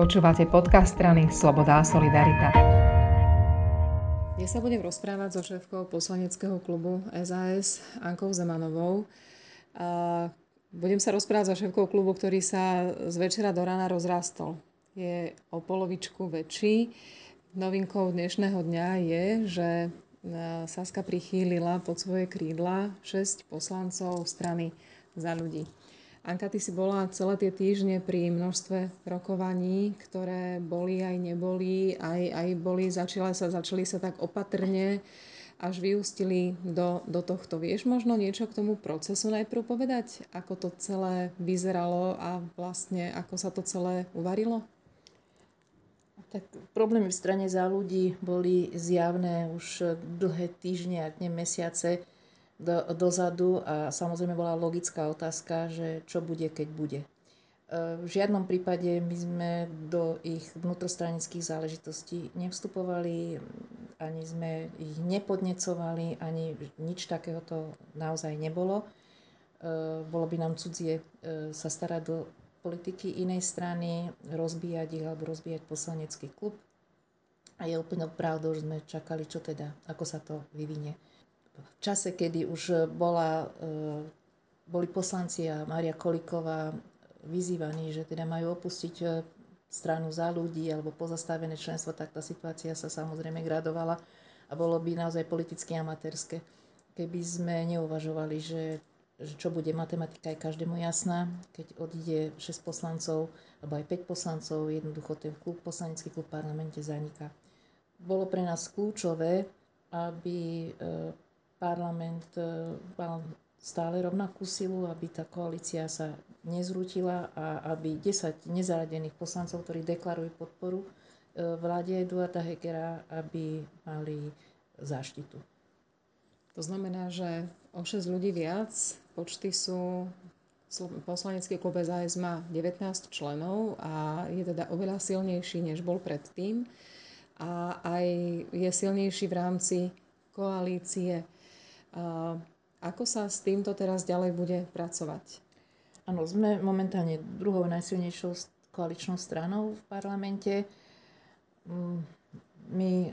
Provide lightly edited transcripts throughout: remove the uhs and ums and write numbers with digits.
Počúvate podcast strany Sloboda Solidarita. Ja sa budem rozprávať so šéfkou poslaneckého klubu SaS Annou Zemanovou. Budem sa rozprávať so šéfkou klubu, ktorý sa z večera do rána rozrastol. Je o polovičku väčší. Novinkou dnešného dňa je, že Saska prichýlila pod svoje krídla 6 poslancov strany Za ľudí. Anka, ty si bola celé tie týždne pri množstve rokovaní, ktoré boli aj neboli, aj boli, začali sa tak opatrne, až vyústili do tohto. Vieš možno niečo k tomu procesu najprv povedať? Ako to celé vyzeralo a vlastne ako sa to celé uvarilo? Tak problémy v strane Za ľudí boli zjavné už dlhé týždne, ak nie mesiace, dozadu a samozrejme bola logická otázka, že čo bude, keď bude. V žiadnom prípade my sme do ich vnútrostranických záležitostí nevstupovali, ani sme ich nepodnecovali, ani nič takéhoto naozaj nebolo. Bolo by nám cudzie sa starať do politiky inej strany, rozbíjať ich alebo rozbíjať poslanecký klub. A je úplne pravdou, že sme čakali, čo teda, ako sa to vyvinie. V čase, kedy už boli poslanci a Mária Kolíková vyzývaní, že teda majú opustiť stranu Za ľudí alebo pozastavené členstvo, tak tá situácia sa samozrejme gradovala a bolo by naozaj politicky amatérske, keby sme neuvažovali, že čo bude. Matematika je každému jasná, keď odíde 6 poslancov alebo aj 5 poslancov, jednoducho ten klub, poslanecký klub v parlamente zaniká. Bolo pre nás kľúčové, aby parlament mal stále rovnakú silu, aby tá koalícia sa nezrútila a aby 10 nezaradených poslancov, ktorí deklarujú podporu vláde Eduarda Hegera, aby mali záštitu. To znamená, že o 6 ľudí viac, počty sú, poslanecký klub SaS má 19 členov a je teda oveľa silnejší, než bol predtým a aj je silnejší v rámci koalície. Ako sa s týmto teraz ďalej bude pracovať? Áno, sme momentálne druhou najsilnejšou koaličnou stranou v parlamente. My,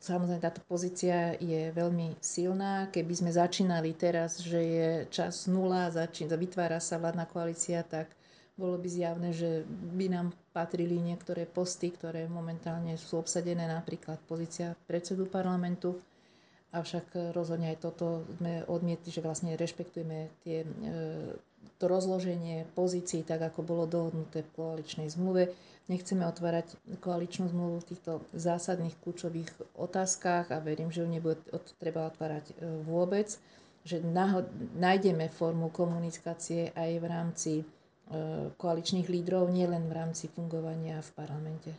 samozrejme, táto pozícia je veľmi silná. Keby sme začínali teraz, že je čas nula, vytvára sa vládna koalícia, tak bolo by zjavné, že by nám patrili niektoré posty, ktoré momentálne sú obsadené, napríklad pozícia predsedu parlamentu. Avšak rozhodne aj toto sme odmietli, že vlastne rešpektujeme to rozloženie pozícií, tak ako bolo dohodnuté v koaličnej zmluve. Nechceme otvárať koaličnú zmluvu v týchto zásadných kľúčových otázkach a verím, že ju nebude treba otvárať vôbec. Že nájdeme formu komunikácie aj v rámci koaličných lídrov, nielen v rámci fungovania v parlamente.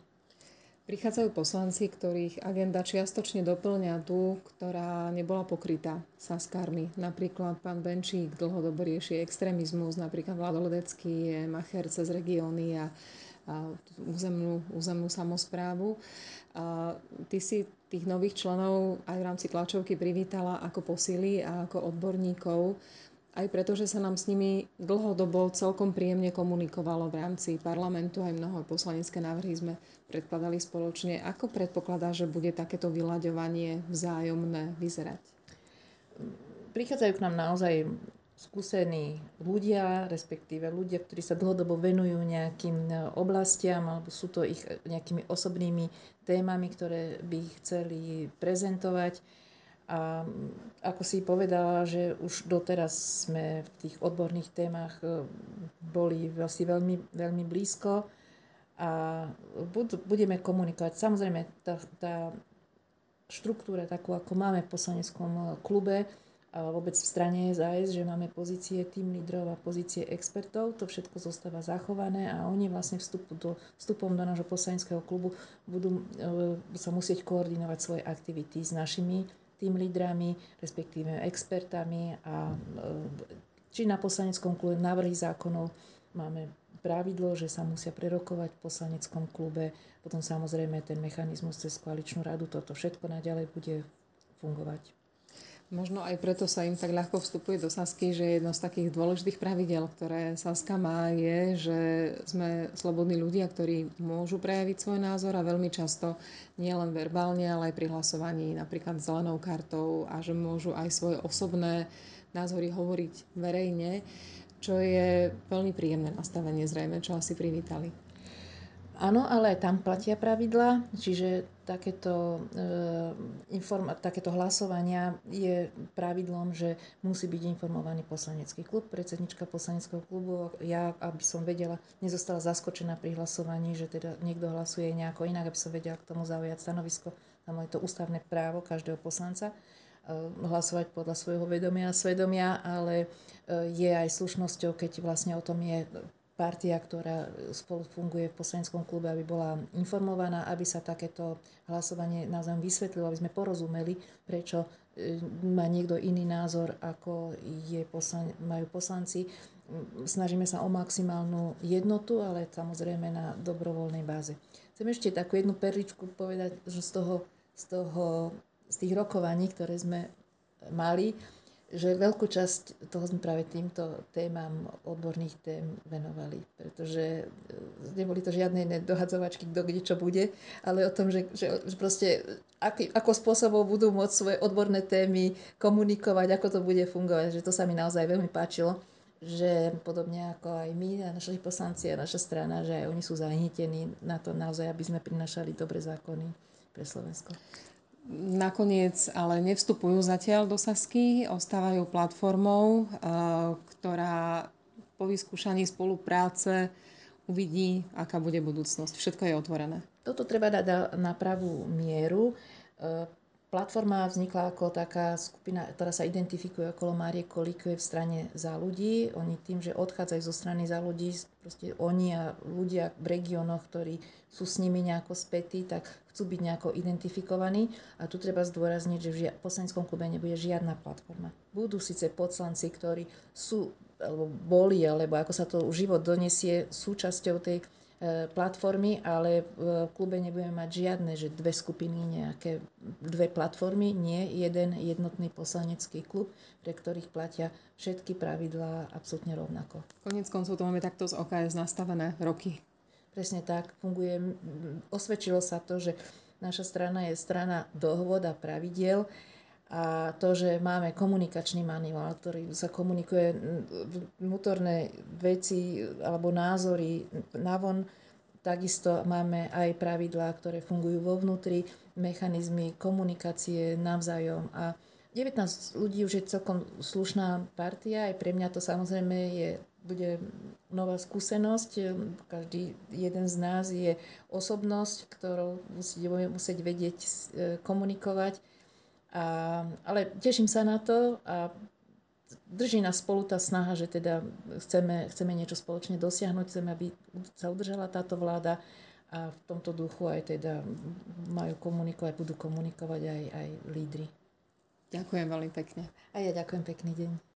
Prichádzajú poslanci, ktorých agenda čiastočne doplňa tú, ktorá nebola pokrytá saskármi. Napríklad pán Benčík dlhodobo rieši extrémizmus, napríklad Vlado Ledecký je macher cez regióny a územnú samosprávu. A ty si tých nových členov aj v rámci tlačovky privítala ako posily a ako odborníkov, aj preto, že sa nám s nimi dlhodobo celkom príjemne komunikovalo v rámci parlamentu, aj mnoho poslanecké návrhy sme predkladali spoločne. Ako predpokladá, že bude takéto vyľaďovanie vzájomné vyzerať? Prichádzajú k nám naozaj skúsení ľudia, respektíve ľudia, ktorí sa dlhodobo venujú nejakým oblastiam alebo sú to ich nejakými osobnými témami, ktoré by chceli prezentovať. A ako si povedala, že už doteraz sme v tých odborných témach boli vlastne veľmi, veľmi blízko a budeme komunikovať. Samozrejme, tá štruktúra, takú ako máme v poslaneckom klube a vôbec v strane SaS, že máme pozície tým lídrov a pozície expertov, to všetko zostáva zachované a oni vlastne vstupom do nášho poslaneckého klubu budú sa musieť koordinovať svoje aktivity s našimi tým lídrami, respektíve expertami a či na poslaneckom klube návrhy zákonov máme pravidlo, že sa musia prerokovať v poslaneckom klube, potom samozrejme ten mechanizmus cez koaličnú radu, toto všetko naďalej bude fungovať. Možno aj preto sa im tak ľahko vstupuje do Sasky, že jedno z takých dôležitých pravidel, ktoré Saska má, je, že sme slobodní ľudia, ktorí môžu prejaviť svoj názor a veľmi často nielen verbálne, ale aj pri hlasovaní napríklad zelenou kartou a že môžu aj svoje osobné názory hovoriť verejne, čo je veľmi príjemné nastavenie zrejme, čo asi privítali. Áno, ale aj tam platia pravidlá, čiže takéto hlasovania je pravidlom, že musí byť informovaný poslanecký klub, predsednička poslaneckého klubu. Ja, aby som vedela, nezostala zaskočená pri hlasovaní, že teda niekto hlasuje nejako inak, aby som vedela k tomu zaujať stanovisko. Tam je to ústavné právo každého poslanca hlasovať podľa svojho vedomia a svedomia, ale je aj slušnosťou, keď vlastne o tom je partia, ktorá spolu funguje v poslaneckom klube, aby bola informovaná, aby sa takéto hlasovanie navzájom vysvetlilo, aby sme porozumeli, prečo má niekto iný názor, ako majú poslanci. Snažíme sa o maximálnu jednotu, ale samozrejme na dobrovoľnej báze. Chcem ešte takú jednu perličku povedať, že z tých rokovaní, ktoré sme mali, že veľkú časť toho sme práve týmto témam, odborných tém venovali, pretože neboli to žiadne dohadzovačky, kto kde čo bude, ale o tom, že proste ako spôsobom budú môcť svoje odborné témy komunikovať, ako to bude fungovať, že to sa mi naozaj veľmi páčilo, že podobne ako aj my a naši poslanci a naša strana, že aj oni sú zahnitení na to naozaj, aby sme prinašali dobré zákony pre Slovensko. Nakoniec ale nevstupujú zatiaľ do Sasky, ostávajú platformou, ktorá po vyskúšaní spolupráce uvidí, aká bude budúcnosť. Všetko je otvorené. Toto treba dať na pravú mieru. Platforma vznikla ako taká skupina, ktorá sa identifikuje okolo Márie Kolíkovej v strane Za ľudí. Oni tým, že odchádzajú zo strany Za ľudí, proste oni a ľudia v regiónoch, ktorí sú s nimi nejako spätí, tak chcú byť nejako identifikovaní a tu treba zdôrazniť, že v poslaneckom klube nebude žiadna platforma. Budú síce poslanci, ktorí sú, alebo boli, alebo ako sa to život donesie súčasťou tej platformy, ale v klube nebudeme mať žiadne, že dve skupiny, nejaké dve platformy, nie jeden jednotný poslanecký klub, pre ktorých platia všetky pravidlá absolútne rovnako. Koniec koncov to máme takto z OKS nastavené roky. Presne tak, funguje. Osvedčilo sa to, že naša strana je strana dohôd a pravidiel a to, že máme komunikačný manuál, ktorý sa komunikuje vnútorné veci alebo názory navon, takisto máme aj pravidlá, ktoré fungujú vo vnútri, mechanizmy komunikácie navzájom a 19 ľudí už je celkom slušná partia, aj pre mňa to samozrejme bude nová skúsenosť. Každý jeden z nás je osobnosť, ktorou budeme musieť vedieť komunikovať. Ale teším sa na to a drží nás spolu tá snaha, že teda chceme niečo spoločne dosiahnuť, chceme, aby sa udržala táto vláda a v tomto duchu aj teda budú komunikovať aj lídri. Ďakujem veľmi pekne. A ja ďakujem, pekný deň.